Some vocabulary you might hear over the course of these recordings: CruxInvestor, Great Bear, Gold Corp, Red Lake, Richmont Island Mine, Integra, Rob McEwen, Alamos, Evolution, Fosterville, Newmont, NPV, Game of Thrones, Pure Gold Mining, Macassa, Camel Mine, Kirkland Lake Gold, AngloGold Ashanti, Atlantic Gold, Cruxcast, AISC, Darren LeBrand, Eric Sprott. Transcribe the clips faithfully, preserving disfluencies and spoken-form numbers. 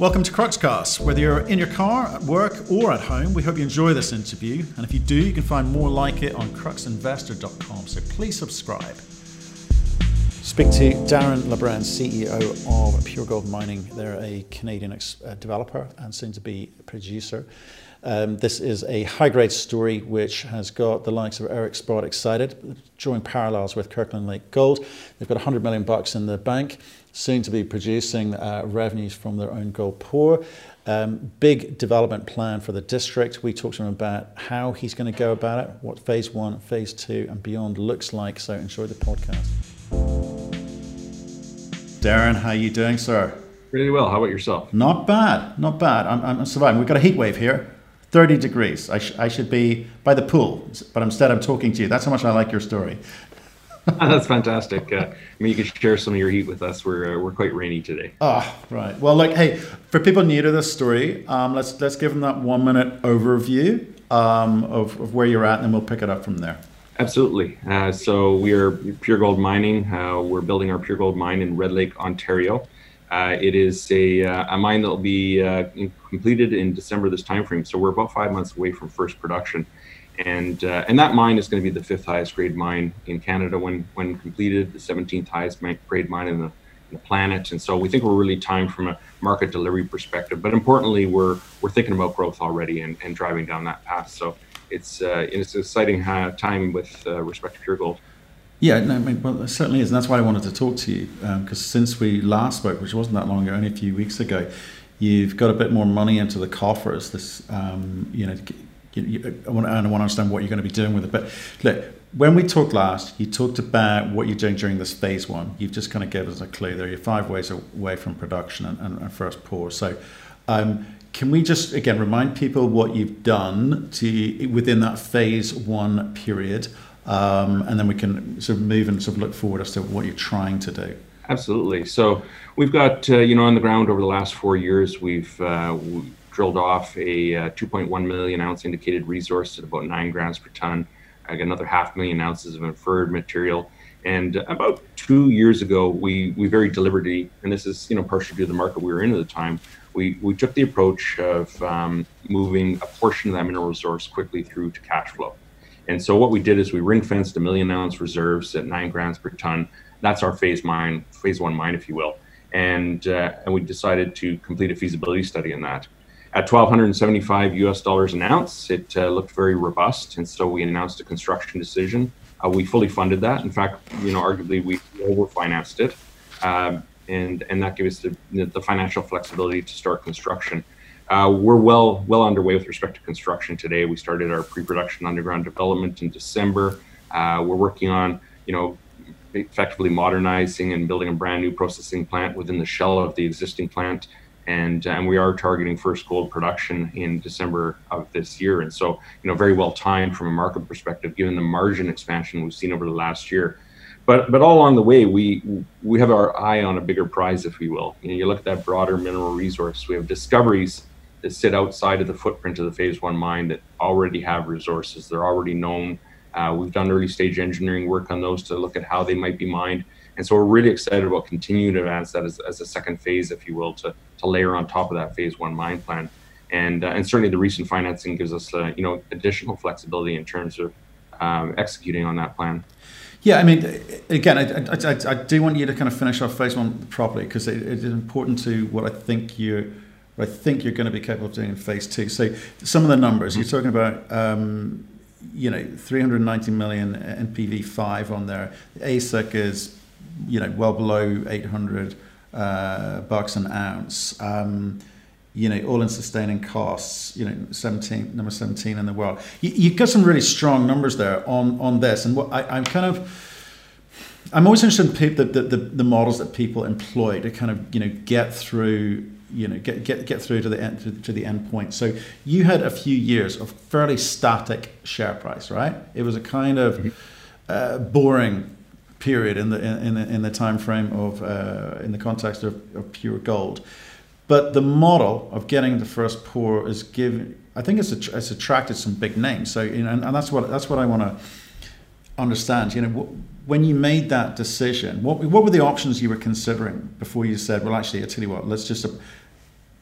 Welcome to Cruxcast. Whether you're in your car, at work, or at home, we hope you enjoy this interview. And if you do, you can find more like it on Crux Investor dot com, so please subscribe. Speak to Darren LeBrand, C E O of Pure Gold Mining. They're a Canadian developer and soon to be a producer. Um, this is a high-grade story which has got the likes of Eric Sprott excited, drawing parallels with Kirkland Lake Gold. They've got one hundred million bucks in the bank, soon to be producing uh, revenues from their own gold pour. Um, big development plan for the district. We talked to him about how he's going to go about it, what phase one, phase two and beyond looks like, so enjoy the podcast. Darren, how are you doing, sir? Pretty well. How about yourself? Not bad, not bad. I'm, I'm surviving. We've got a heat wave here, thirty degrees. I, sh I should be by the pool, but instead I'm talking to you. That's how much I like your story. That's fantastic. Uh, I mean, you could share some of your heat with us. We're uh, we're quite rainy today. Oh, right. Well, look, hey, for people new to this story, um, let's let's give them that one minute overview um, of, of where you're at, and then we'll pick it up from there. Absolutely. Uh, so we are Pure Gold Mining. Uh, we're building our Pure Gold mine in Red Lake, Ontario. Uh, it is a uh, a mine that will be uh, completed in December this time frame. So we're about five months away from first production. And uh, and that mine is going to be the fifth highest grade mine in Canada when when completed, the seventeenth highest grade mine in the, in the planet. And so we think we're really timed from a market delivery perspective. But importantly, we're we're thinking about growth already and, and driving down that path. So it's uh, it's an exciting uh, time with uh, respect to Pure Gold. Yeah, no, I mean, well, it certainly is, and that's why I wanted to talk to you because um, since we last spoke, which wasn't that long ago, only a few weeks ago, you've got a bit more money into the coffers. This um, you know. You, you, I want to, and I want to understand what you're going to be doing with it. But look, when we talked last, you talked about what you're doing during this phase one. You've just kind of given us a clue there. You're five ways away from production and, and, and first pour. So um, can we just, again, remind people what you've done to within that phase one period? Um, and then we can sort of move and sort of look forward as to what you're trying to do. Absolutely. So we've got, uh, you know, on the ground over the last four years, we've... Uh, we, drilled off a uh, two point one million ounce indicated resource at about nine grams per ton, uh, another half million ounces of inferred material. And uh, about two years ago, we, we very deliberately, and this is, you know, partially due to the market we were in at the time, we, we took the approach of um, moving a portion of that mineral resource quickly through to cash flow. And so what we did is we ring fenced a million ounce reserves at nine grams per ton. That's our phase mine, phase one mine, if you will. And, uh, and we decided to complete a feasibility study in that. At one thousand two hundred seventy-five U S dollars an ounce, it uh, looked very robust, and so we announced a construction decision. Uh, we fully funded that. In fact, you know, arguably we overfinanced it, um, and and that gave us the, the financial flexibility to start construction. Uh, we're well well underway with respect to construction today. We started our pre-production underground development in December. Uh, we're working on, you know, effectively modernizing and building a brand new processing plant within the shell of the existing plant. And, and we are targeting first gold production in December of this year. And so, you know, very well timed from a market perspective, given the margin expansion we've seen over the last year. But but all along the way, we we have our eye on a bigger prize, if we will. You know, you look at that broader mineral resource. We have discoveries that sit outside of the footprint of the phase one mine that already have resources. They're already known. Uh, we've done early stage engineering work on those to look at how they might be mined. And so we're really excited about continuing to advance that as, as a second phase, if you will, to, to layer on top of that phase one mine plan. And, uh, and certainly the recent financing gives us, uh, you know, additional flexibility in terms of um, executing on that plan. Yeah, I mean, again, I, I, I do want you to kind of finish off phase one properly because it, it is important to what I think you're, what I think you're going to be capable of doing in phase two. So some of the numbers, you're talking about... Um, you know, three hundred ninety million N P V five on there. A S I C is, you know, well below eight hundred uh, bucks an ounce. Um, you know, all in sustaining costs, you know, seventeen, number seventeen in the world. You, you've got some really strong numbers there on, on this. And what I, I'm kind of, I'm always interested in the, the, the, the models that people employ to kind of, you know, get through you know, get, get, get through to the end, to, to the end point. So you had a few years of fairly static share price, right? It was a kind of uh, boring period in the, in, in the time frame of, uh, in the context of, of Pure Gold. But the model of getting the first pour is giving, I think it's, a, it's attracted some big names. So, you know, and, and that's what, that's what I want to understand, you know, what, when you made that decision, what, what were the options you were considering before you said, well, actually, I tell you what, let's just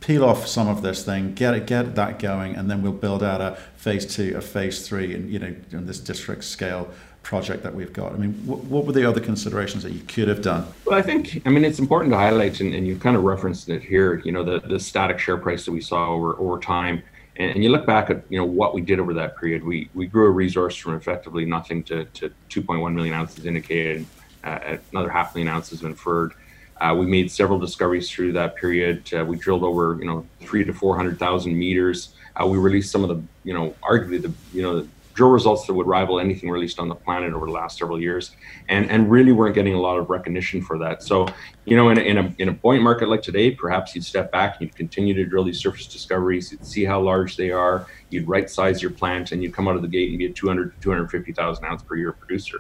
peel off some of this thing, get it, get that going, and then we'll build out a phase two, a phase three, and you know, in this district scale project that we've got. I mean, what, what were the other considerations that you could have done? Well, I think, I mean, it's important to highlight, and, and you've kind of referenced it here, you know, the, the static share price that we saw over, over time. And, and you look back at, you know, what we did over that period. We we grew a resource from effectively nothing to, to two point one million ounces indicated, uh, another half million ounces inferred. Uh, we made several discoveries through that period. Uh, we drilled over, you know, three to four hundred thousand meters. Uh, we released some of the, you know, arguably the, you know, the drill results that would rival anything released on the planet over the last several years, and and really weren't getting a lot of recognition for that. So, you know, in a, in a in a buoyant market like today, perhaps you'd step back and you'd continue to drill these surface discoveries. You'd see how large they are. You'd right size your plant, and you'd come out of the gate and be a two hundred to two hundred fifty thousand ounce per year producer.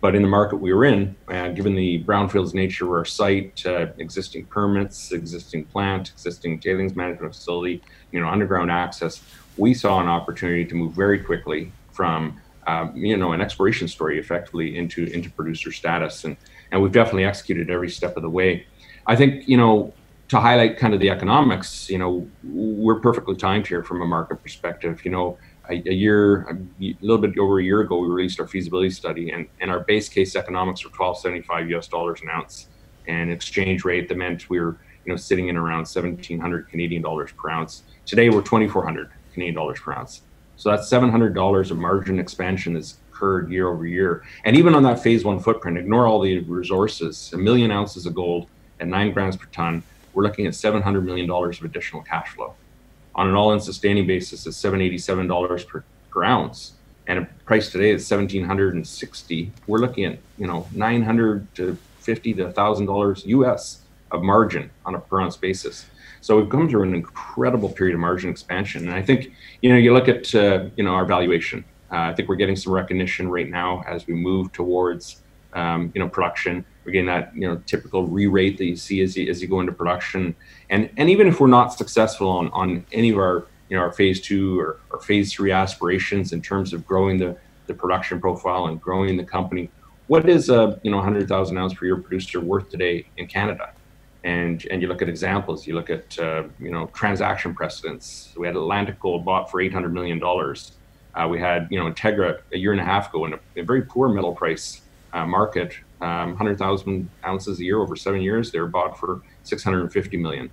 But in the market we were in, uh, given the brownfields nature of our site, uh, existing permits, existing plant, existing tailings management facility, you know, underground access, we saw an opportunity to move very quickly from, um, you know, an exploration story effectively into into producer status. And, and we've definitely executed every step of the way. I think, you know, to highlight kind of the economics, you know, we're perfectly timed here from a market perspective. You know, A, a year, a little bit over a year ago, we released our feasibility study, and, and our base case economics were twelve seventy-five U S dollars an ounce, and exchange rate that meant we were, you know, sitting in around seventeen hundred Canadian dollars per ounce. Today we're twenty-four hundred Canadian dollars per ounce. So that's seven hundred dollars of margin expansion that's occurred year over year. And even on that phase one footprint, ignore all the resources, a million ounces of gold at nine grams per ton, we're looking at seven hundred million dollars of additional cash flow. On an all-in sustaining basis is seven hundred eighty-seven dollars per, per ounce, and a price today is one thousand seven hundred sixty dollars. We're looking at, you know, nine hundred fifty to one thousand dollars U S of margin on a per ounce basis. So we've come through an incredible period of margin expansion, and I think, you know, you look at uh, you know, our valuation. Uh, I think we're getting some recognition right now as we move towards um, you know, production. We're getting that, you know, typical re-rate that you see as you, as you go into production. And and even if we're not successful on, on any of our, you know, our phase two or, or phase three aspirations in terms of growing the, the production profile and growing the company, what is a, you know, one hundred thousand ounce per year producer worth today in Canada? And and you look at examples, you look at, uh, you know, transaction precedents. We had Atlantic Gold bought for eight hundred million dollars. Uh, we had, you know, Integra a year and a half ago in a, a very poor metal price uh, market. Um, one hundred thousand ounces a year over seven years, they were bought for six hundred fifty million.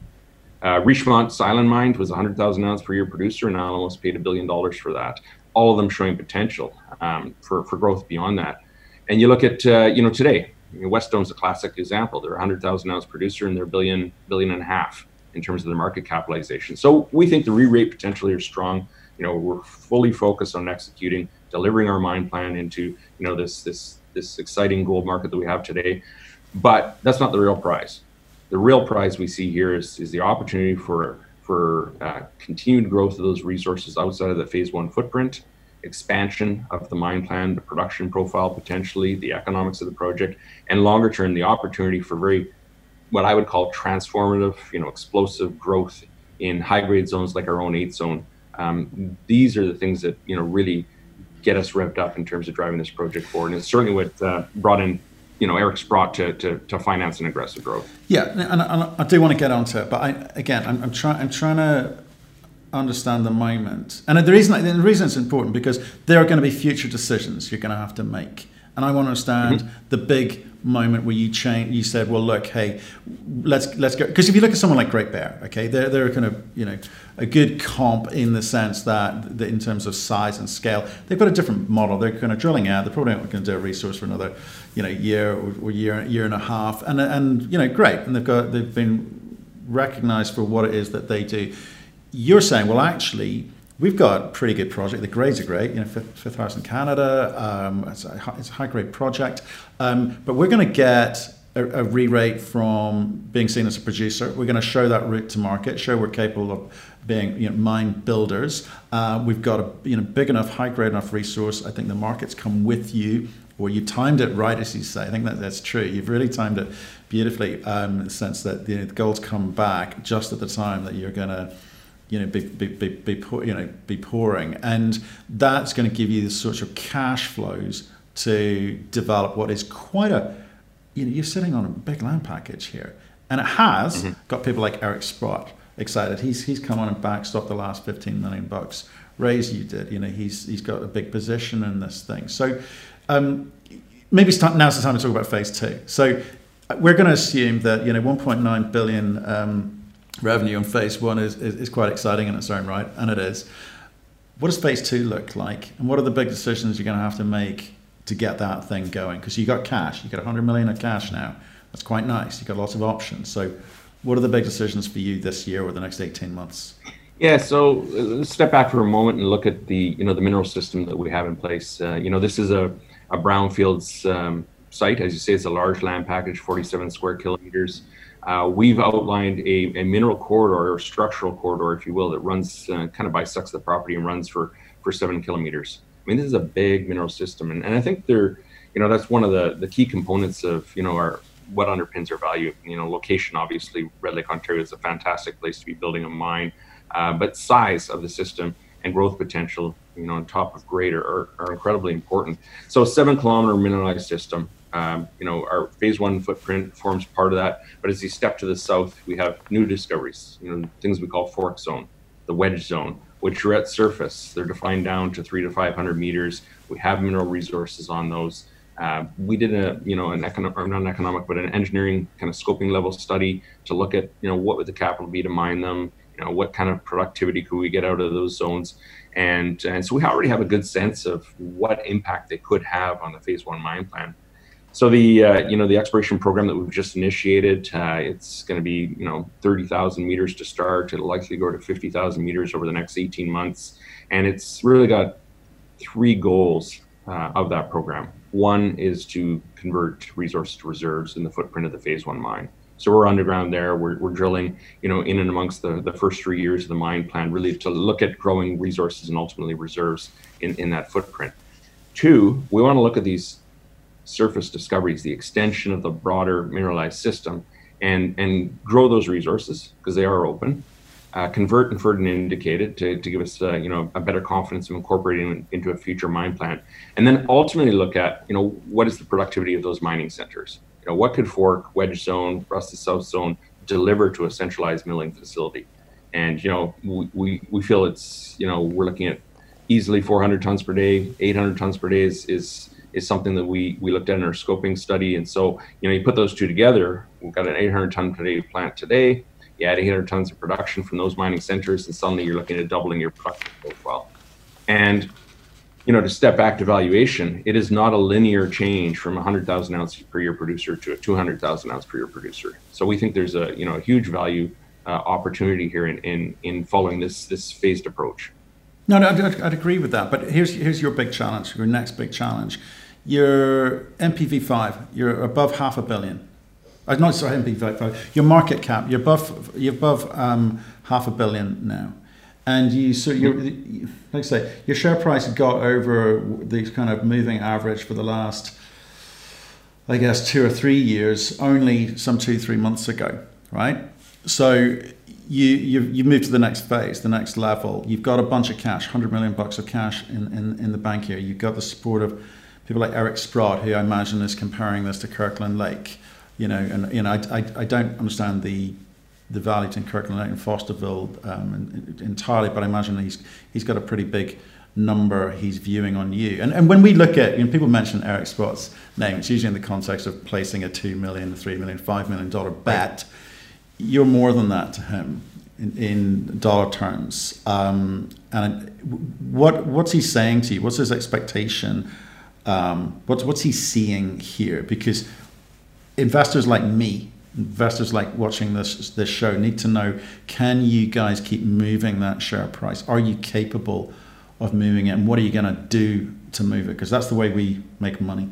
Uh, Richmont Island Mine was a one hundred thousand ounce per year producer, and Alamos paid a billion dollars for that. All of them showing potential um, for, for growth beyond that. And you look at, uh, you know, today, you know, Westone's a classic example. They're a one hundred thousand ounce producer, and they're a billion, billion and a half in terms of their market capitalization. So we think the re-rate potentially are strong. You know, we're fully focused on executing, delivering our mine plan into, you know, this, this, this exciting gold market that we have today. But that's not the real prize. The real prize we see here is, is the opportunity for, for uh, continued growth of those resources outside of the phase one footprint, expansion of the mine plan, the production profile potentially, the economics of the project, and longer term, the opportunity for very, what I would call transformative, you know, explosive growth in high grade zones like our own eight zone. Um, these are the things that, you know, really get us revved up in terms of driving this project forward. And it's certainly what uh, brought in, you know, Eric Sprott to, to, to finance an aggressive growth. Yeah, and, and I do want to get onto it, but I, again, I'm, I'm trying I'm trying to understand the moment. And the reason the reason it's important because there are going to be future decisions you're going to have to make. And I want to understand mm-hmm. the big moment where you change. You said, "Well, look, hey, let's let's go." Because if you look at someone like Great Bear, okay, they're they're kind of, you know, a good comp in the sense that, that in terms of size and scale, they've got a different model. They're kind of drilling out. They're probably not going to do a resource for another, you know, year or, or year year and a half. And and you know, great. And they've got they've been recognized for what it is that they do. You're saying, well, actually, we've got a pretty good project. The grades are great, you know, fifth, fifth highest in Canada. Um, it's, a high, it's a high grade project, um, but we're going to get a, a re-rate from being seen as a producer. We're going to show that route to market, show we're capable of being, you know, mine builders. Uh, we've got a, you know, big enough, high grade enough resource. I think the market's come with you, or you timed it right, as you say. I think that that's true. You've really timed it beautifully um, in the sense that, you know, the gold's come back just at the time that you're going to, you know, be, be, be, be pour, you know, be pouring, and that's going to give you the sort of cash flows to develop what is quite a, you know, you're sitting on a big land package here, and it has mm-hmm. got people like Eric Sprott excited. He's he's come on and backstopped the last fifteen million bucks raise you did. You know, he's he's got a big position in this thing. So um, maybe start, now's the time to talk about phase two. So we're going to assume that, you know, one point nine billion um, revenue on phase one is, is is quite exciting in its own right, and it is. What does phase two look like, and what are the big decisions you're going to have to make to get that thing going? Because you got cash, you got one hundred million of cash now. That's quite nice. You've got lots of options. So what are the big decisions for you this year or the next eighteen months? Yeah, so let's step back for a moment and look at the, you know, the mineral system that we have in place. Uh, you know, this is a, a brownfields um, site. As you say, it's a large land package, forty-seven square kilometers. Uh, we've outlined a, a mineral corridor, or structural corridor, if you will, that runs, uh, kind of bisects the property and runs for, for seven kilometers. I mean, this is a big mineral system, and, and I think they're, you know, that's one of the, the key components of, you know, our, what underpins our value. You know, location, obviously, Red Lake, Ontario is a fantastic place to be building a mine, uh, but size of the system and growth potential, you know, on top of grade are, are incredibly important. So seven kilometer mineralized system, um, you know, our phase one footprint forms part of that, but as you step to the south, we have new discoveries, you know, things we call fork zone, the wedge zone, which are at surface. They're defined down to three to five hundred meters. We have mineral resources on those. Uh, we did a, you know, an economic, or not an economic, but an engineering kind of scoping level study to look at, you know, what would the capital be to mine them, you know, what kind of productivity could we get out of those zones, and and so we already have a good sense of what impact they could have on the phase one mine plan. So the, uh, you know, the exploration program that we've just initiated, uh, it's going to be, you know, thirty thousand meters to start. It'll likely go to fifty thousand meters over the next eighteen months. And it's really got three goals uh, of that program. One is to convert resources to reserves in the footprint of the phase one mine. So we're underground there. We're, we're drilling, you know, in and amongst the, the first three years of the mine plan, really to look at growing resources and ultimately reserves in, in that footprint. Two, we want to look at these surface discoveries, the extension of the broader mineralized system, and and grow those resources because they are open, uh, convert inferred and indicated to, to give us uh, you know, a better confidence of incorporating them into a future mine plan, and then ultimately look at, you know, what is the productivity of those mining centers. You know, what could fork, wedge zone, Rusty South zone deliver to a centralized milling facility? And, you know, we, we, we feel it's, you know, we're looking at easily four hundred tons per day, eight hundred tons per day is, is is something that we, we looked at in our scoping study. And so, you know, you put those two together, we've got an eight hundred ton per day plant today, you add eight hundred tons of production from those mining centers, and suddenly you're looking at doubling your production profile. And, you know, to step back to valuation, it is not a linear change from a one hundred thousand ounce per year producer to a two hundred thousand ounce per year producer. So we think there's a, you know, a huge value uh, opportunity here in, in, in following this, this phased approach. No, no, I'd, I'd agree with that. But here's here's your big challenge, your next big challenge. Your M P V five, you're above half a billion. I'm not sorry, M P V five. Your market cap, you're above you're above um, half a billion now, and you so you like I say your share price got over the kind of moving average for the last, I guess, two or three years, only some two three months ago, right? So. You, you've, you've moved to the next phase, the next level. You've got a bunch of cash, one hundred million bucks of cash in, in, in the bank here. You've got the support of people like Eric Sprott, who I imagine is comparing this to Kirkland Lake. You know, and you know, I, I, I don't understand the the value in Kirkland Lake and Fosterville um, in, in, entirely, but I imagine he's he's got a pretty big number he's viewing on you. And and when we look at, you know, people mention Eric Sprott's name, it's usually in the context of placing a two million, three million, five million dollar bet. You're more than that to him in, in dollar terms. Um, and what what's he saying to you? What's his expectation? Um, what's what's he seeing here? Because investors like me, investors like watching this this show, need to know: can you guys keep moving that share price? Are you capable of moving it? And what are you going to do to move it? Because that's the way we make money.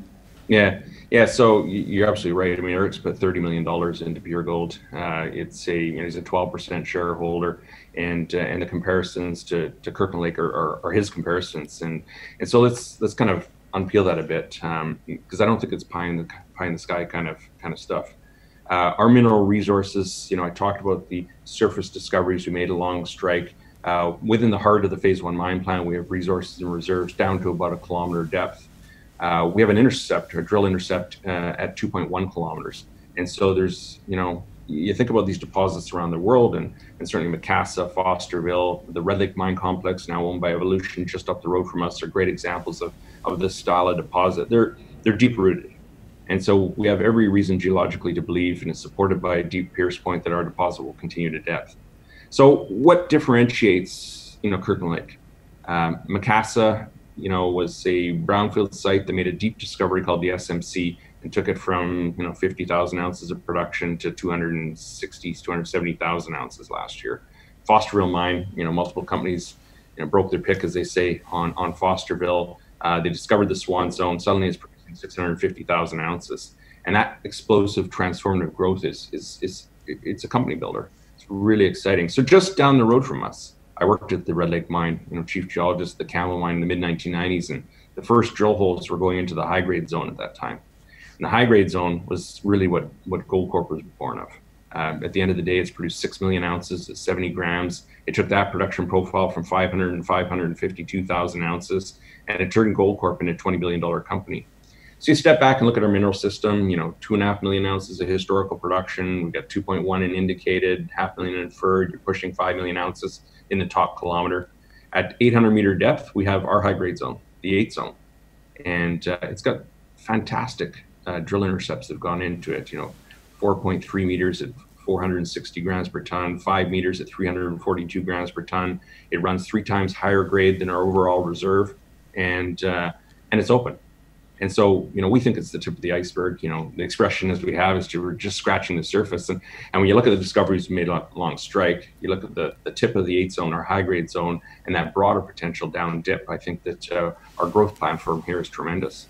Yeah. Yeah, so you're absolutely right. I mean, Eric's put thirty million dollars into Pure Gold. Uh, it's a, you know, he's a twelve percent shareholder, and uh, and the comparisons to, to Kirkland Lake are, are, are his comparisons. And and so let's let's kind of unpeel that a bit, because um, I don't think it's pie in the pie in the sky kind of kind of stuff. Uh, our mineral resources, you know, I talked about the surface discoveries we made along strike. Uh, within the heart of the Phase One mine plan, we have resources and reserves down to about a kilometer depth. Uh, we have an intercept, a drill intercept uh, at two point one kilometers. And so there's, you know, you think about these deposits around the world, and, and certainly Macassa, Fosterville, the Red Lake mine complex now owned by Evolution just up the road from us are great examples of, of this style of deposit. They're, they're deep rooted. And so we have every reason geologically to believe, and it's supported by a deep pierce point, that our deposit will continue to depth. So what differentiates, you know, Kirkland Lake? Um, Macassa, you know, was a brownfield site that made a deep discovery called the S M C and took it from, you know, fifty thousand ounces of production to two hundred sixty, two hundred seventy thousand ounces last year. Fosterville mine, you know, multiple companies, you know, broke their pick, as they say, on, on Fosterville. Uh, they discovered the Swan Zone. Suddenly it's producing six hundred fifty thousand ounces. And that explosive transformative growth is, is, is, it's a company builder. It's really exciting. So just down the road from us, I worked at the Red Lake mine, you know, chief geologist at the Camel Mine in the mid nineteen nineties, and the first drill holes were going into the high-grade zone at that time. And the high-grade zone was really what, what Gold Corp was born of. Um, at the end of the day, it's produced six million ounces at seventy grams. It took that production profile from five hundred to five hundred fifty-two thousand ounces, and it turned Gold Corp into a twenty billion dollar company. So you step back and look at our mineral system, you know, two and a half million ounces of historical production. We've got two point one in indicated, half million inferred. You're pushing five million ounces in the top kilometer. At eight hundred meter depth, we have our high grade zone, the eight zone. And uh, it's got fantastic uh, drill intercepts that have gone into it. You know, four point three meters at four hundred sixty grams per ton, five meters at three hundred forty-two grams per ton. It runs three times higher grade than our overall reserve, and uh, and it's open. And so, you know, we think it's the tip of the iceberg. You know, the expression as we have is to, we're just scratching the surface. And, and when you look at the discoveries made along strike, you look at the, the tip of the eight zone, our high grade zone, and that broader potential down dip, I think that uh, our growth plan from here is tremendous.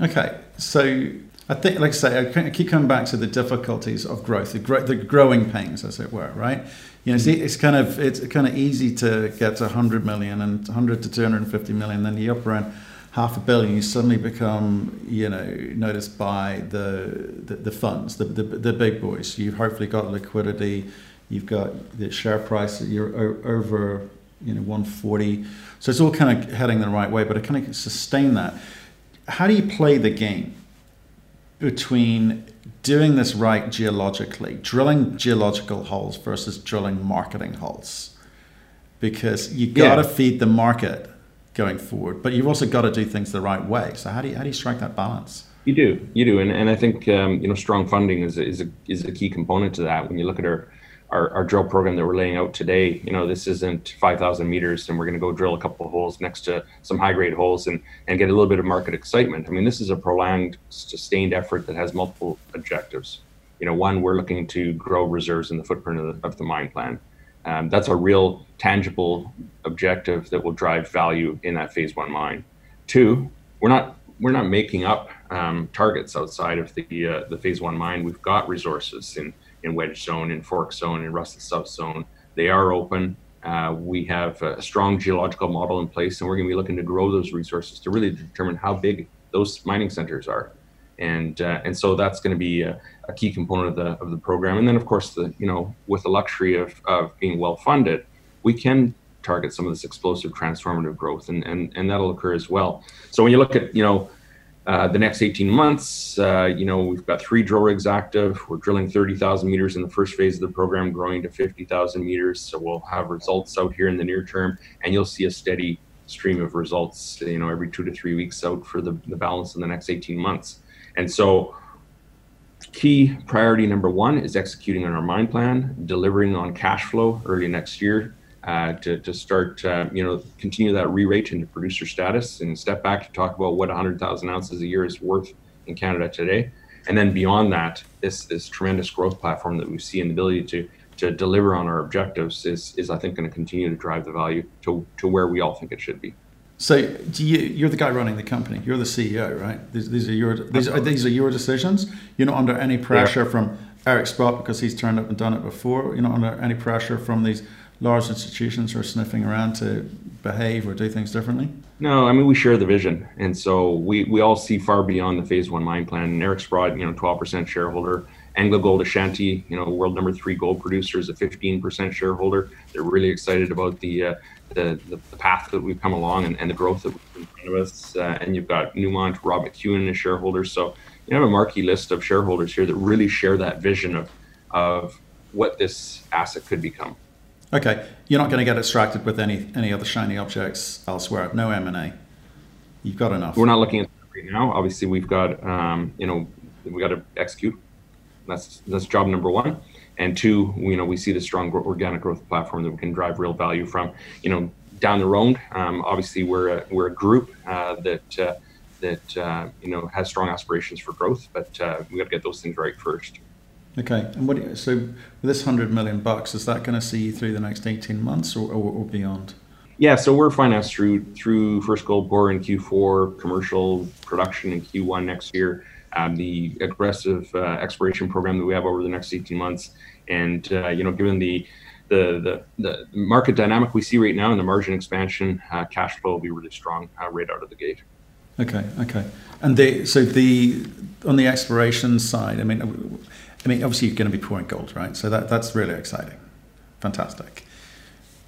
Okay. So I think, like I say, I keep coming back to the difficulties of growth, the, gro the growing pains, as it were, right? You know, it's, it's kind of, it's kind of easy to get to one hundred million and one hundred to two hundred fifty million, then you up around half a billion, you suddenly become, you know, noticed by the the, the funds, the, the the big boys. You've hopefully got liquidity, you've got the share price, you're over, you know, one forty. So it's all kind of heading the right way, but it kind of sustain that. How do you play the game between doing this right geologically, drilling geological holes versus drilling marketing holes? Because you got to yeah. feed the market going forward, but you've also got to do things the right way. So how do you, how do you strike that balance? You do, you do, and and I think um, you know, strong funding is a, is a is a key component to that. When you look at our, our our drill program that we're laying out today, you know, this isn't five thousand meters, and we're going to go drill a couple of holes next to some high grade holes and and get a little bit of market excitement. I mean, this is a prolonged, sustained effort that has multiple objectives. You know, one, we're looking to grow reserves in the footprint of the, of the mine plan. Um, that's a real tangible objective that will drive value in that phase one mine. Two, we're not we're not making up um, targets outside of the uh, the phase one mine. We've got resources in in Wedge Zone, in Fork Zone, in Russet Sub Zone. They are open. Uh, we have a strong geological model in place, and we're going to be looking to grow those resources to really determine how big those mining centers are. And uh, and so that's going to be a, a key component of the of the program. And then, of course, the you know with the luxury of of being well funded, we can target some of this explosive transformative growth, and and and that'll occur as well. So when you look at you know uh, the next eighteen months, uh, you know we've got three drill rigs active. We're drilling thirty thousand meters in the first phase of the program, growing to fifty thousand meters. So we'll have results out here in the near term, and you'll see a steady stream of results, you know, every two to three weeks out for the, the balance in the next eighteen months. And so key priority number one is executing on our mine plan, delivering on cash flow early next year uh, to, to start, uh, you know, continue that re-rate into producer status and step back to talk about what one hundred thousand ounces a year is worth in Canada today. And then beyond that, this, this tremendous growth platform that we see and the ability to, to deliver on our objectives is, is I think, going to continue to drive the value to, to where we all think it should be. So do you, you're the guy running the company. You're the C E O, right? These, these are your these are, these are your decisions. You're not under any pressure yeah. from Eric Sprott because he's turned up and done it before. You're not under any pressure from these large institutions who are sniffing around to behave or do things differently. No, I mean, we share the vision, and so we we all see far beyond the phase one mine plan. And Eric Sprott, you know, twelve percent shareholder. AngloGold Ashanti, you know, world number three gold producer, is a fifteen percent shareholder. They're really excited about the, uh, the, the the path that we've come along and, and the growth that we've been in front of us. Uh, and you've got Newmont, Rob McEwen, a shareholder. So you have a marquee list of shareholders here that really share that vision of, of what this asset could become. Okay, you're not going to get distracted with any any other shiny objects elsewhere. No M and A. You've got enough. We're not looking at that right now. Obviously, we've got um, you know we got to execute. That's that's job number one. And two, you know, we see the strong organic growth platform that we can drive real value from. You know, down the road, um, obviously we're a, we're a group uh, that uh, that uh, you know has strong aspirations for growth, but uh, we got to get those things right first. Okay, and what do you, so with this hundred million bucks, is that going to see you through the next eighteen months or, or, or beyond? Yeah, so we're financed through through first gold pour in Q four, commercial production in Q one next year. Um, the aggressive uh, exploration program that we have over the next eighteen months, and uh, you know, given the, the the the market dynamic we see right now and the margin expansion, uh, cash flow will be really strong uh, right out of the gate. Okay, okay, and the so the on the exploration side, I mean, I mean, obviously you're going to be pouring gold, right? So that that's really exciting, fantastic.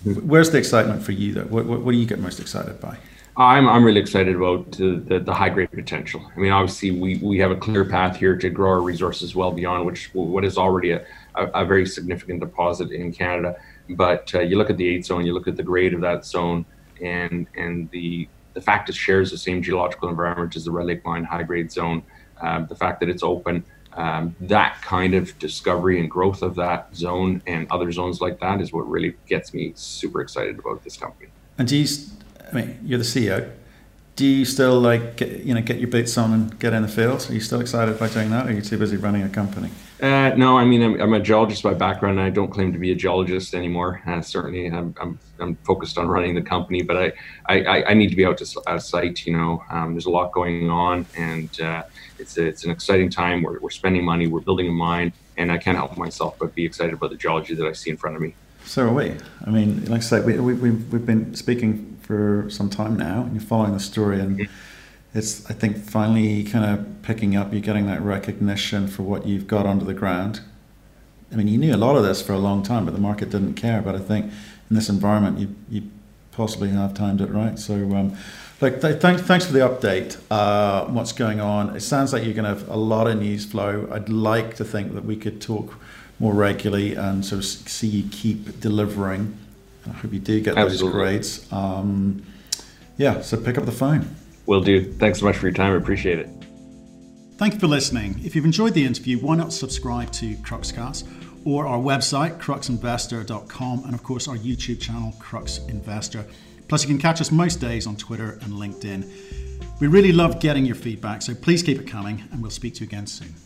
Mm-hmm. Where's the excitement for you, though? What, what, what do you get most excited by? I'm I'm really excited about the, the, the high grade potential. I mean, obviously we, we have a clear path here to grow our resources well beyond which what is already a, a, a very significant deposit in Canada. But uh, you look at the eight zone, you look at the grade of that zone, and and the the fact it shares the same geological environment as the Red Lake Mine high grade zone, uh, the fact that it's open, um, that kind of discovery and growth of that zone and other zones like that is what really gets me super excited about this company. And do you I mean, you're the C E O. Do you still like, get, you know, get your boots on and get in the field? Are you still excited by doing that, or are you too busy running a company? Uh, no, I mean, I'm, I'm a geologist by background. And I don't claim to be a geologist anymore. Uh, certainly, I'm, I'm I'm focused on running the company, but I I, I need to be out to out of sight. You know, um, there's a lot going on, and uh, it's a, it's an exciting time. We're we're spending money, we're building a mine, and I can't help myself but be excited about the geology that I see in front of me. So are we. I mean, like I say, we, we, we've, we've been speaking for some time now, and you're following the story, and it's, I think, finally kind of picking up, you're getting that recognition for what you've got under the ground. I mean, you knew a lot of this for a long time, but the market didn't care. But I think in this environment, you, you possibly have timed it right. So, um, like, th- th- thanks for the update, uh, what's going on. It sounds like you're going to have a lot of news flow. I'd like to think that we could talk more regularly and sort of see you keep delivering. I hope you do get Absolutely. Those grades. Um, yeah, so pick up the phone. Will do. Thanks so much for your time. I appreciate it. Thank you for listening. If you've enjoyed the interview, why not subscribe to Cruxcast or our website, crux investor dot com, and of course our YouTube channel, CruxInvestor. Plus you can catch us most days on Twitter and LinkedIn. We really love getting your feedback, so please keep it coming, and we'll speak to you again soon.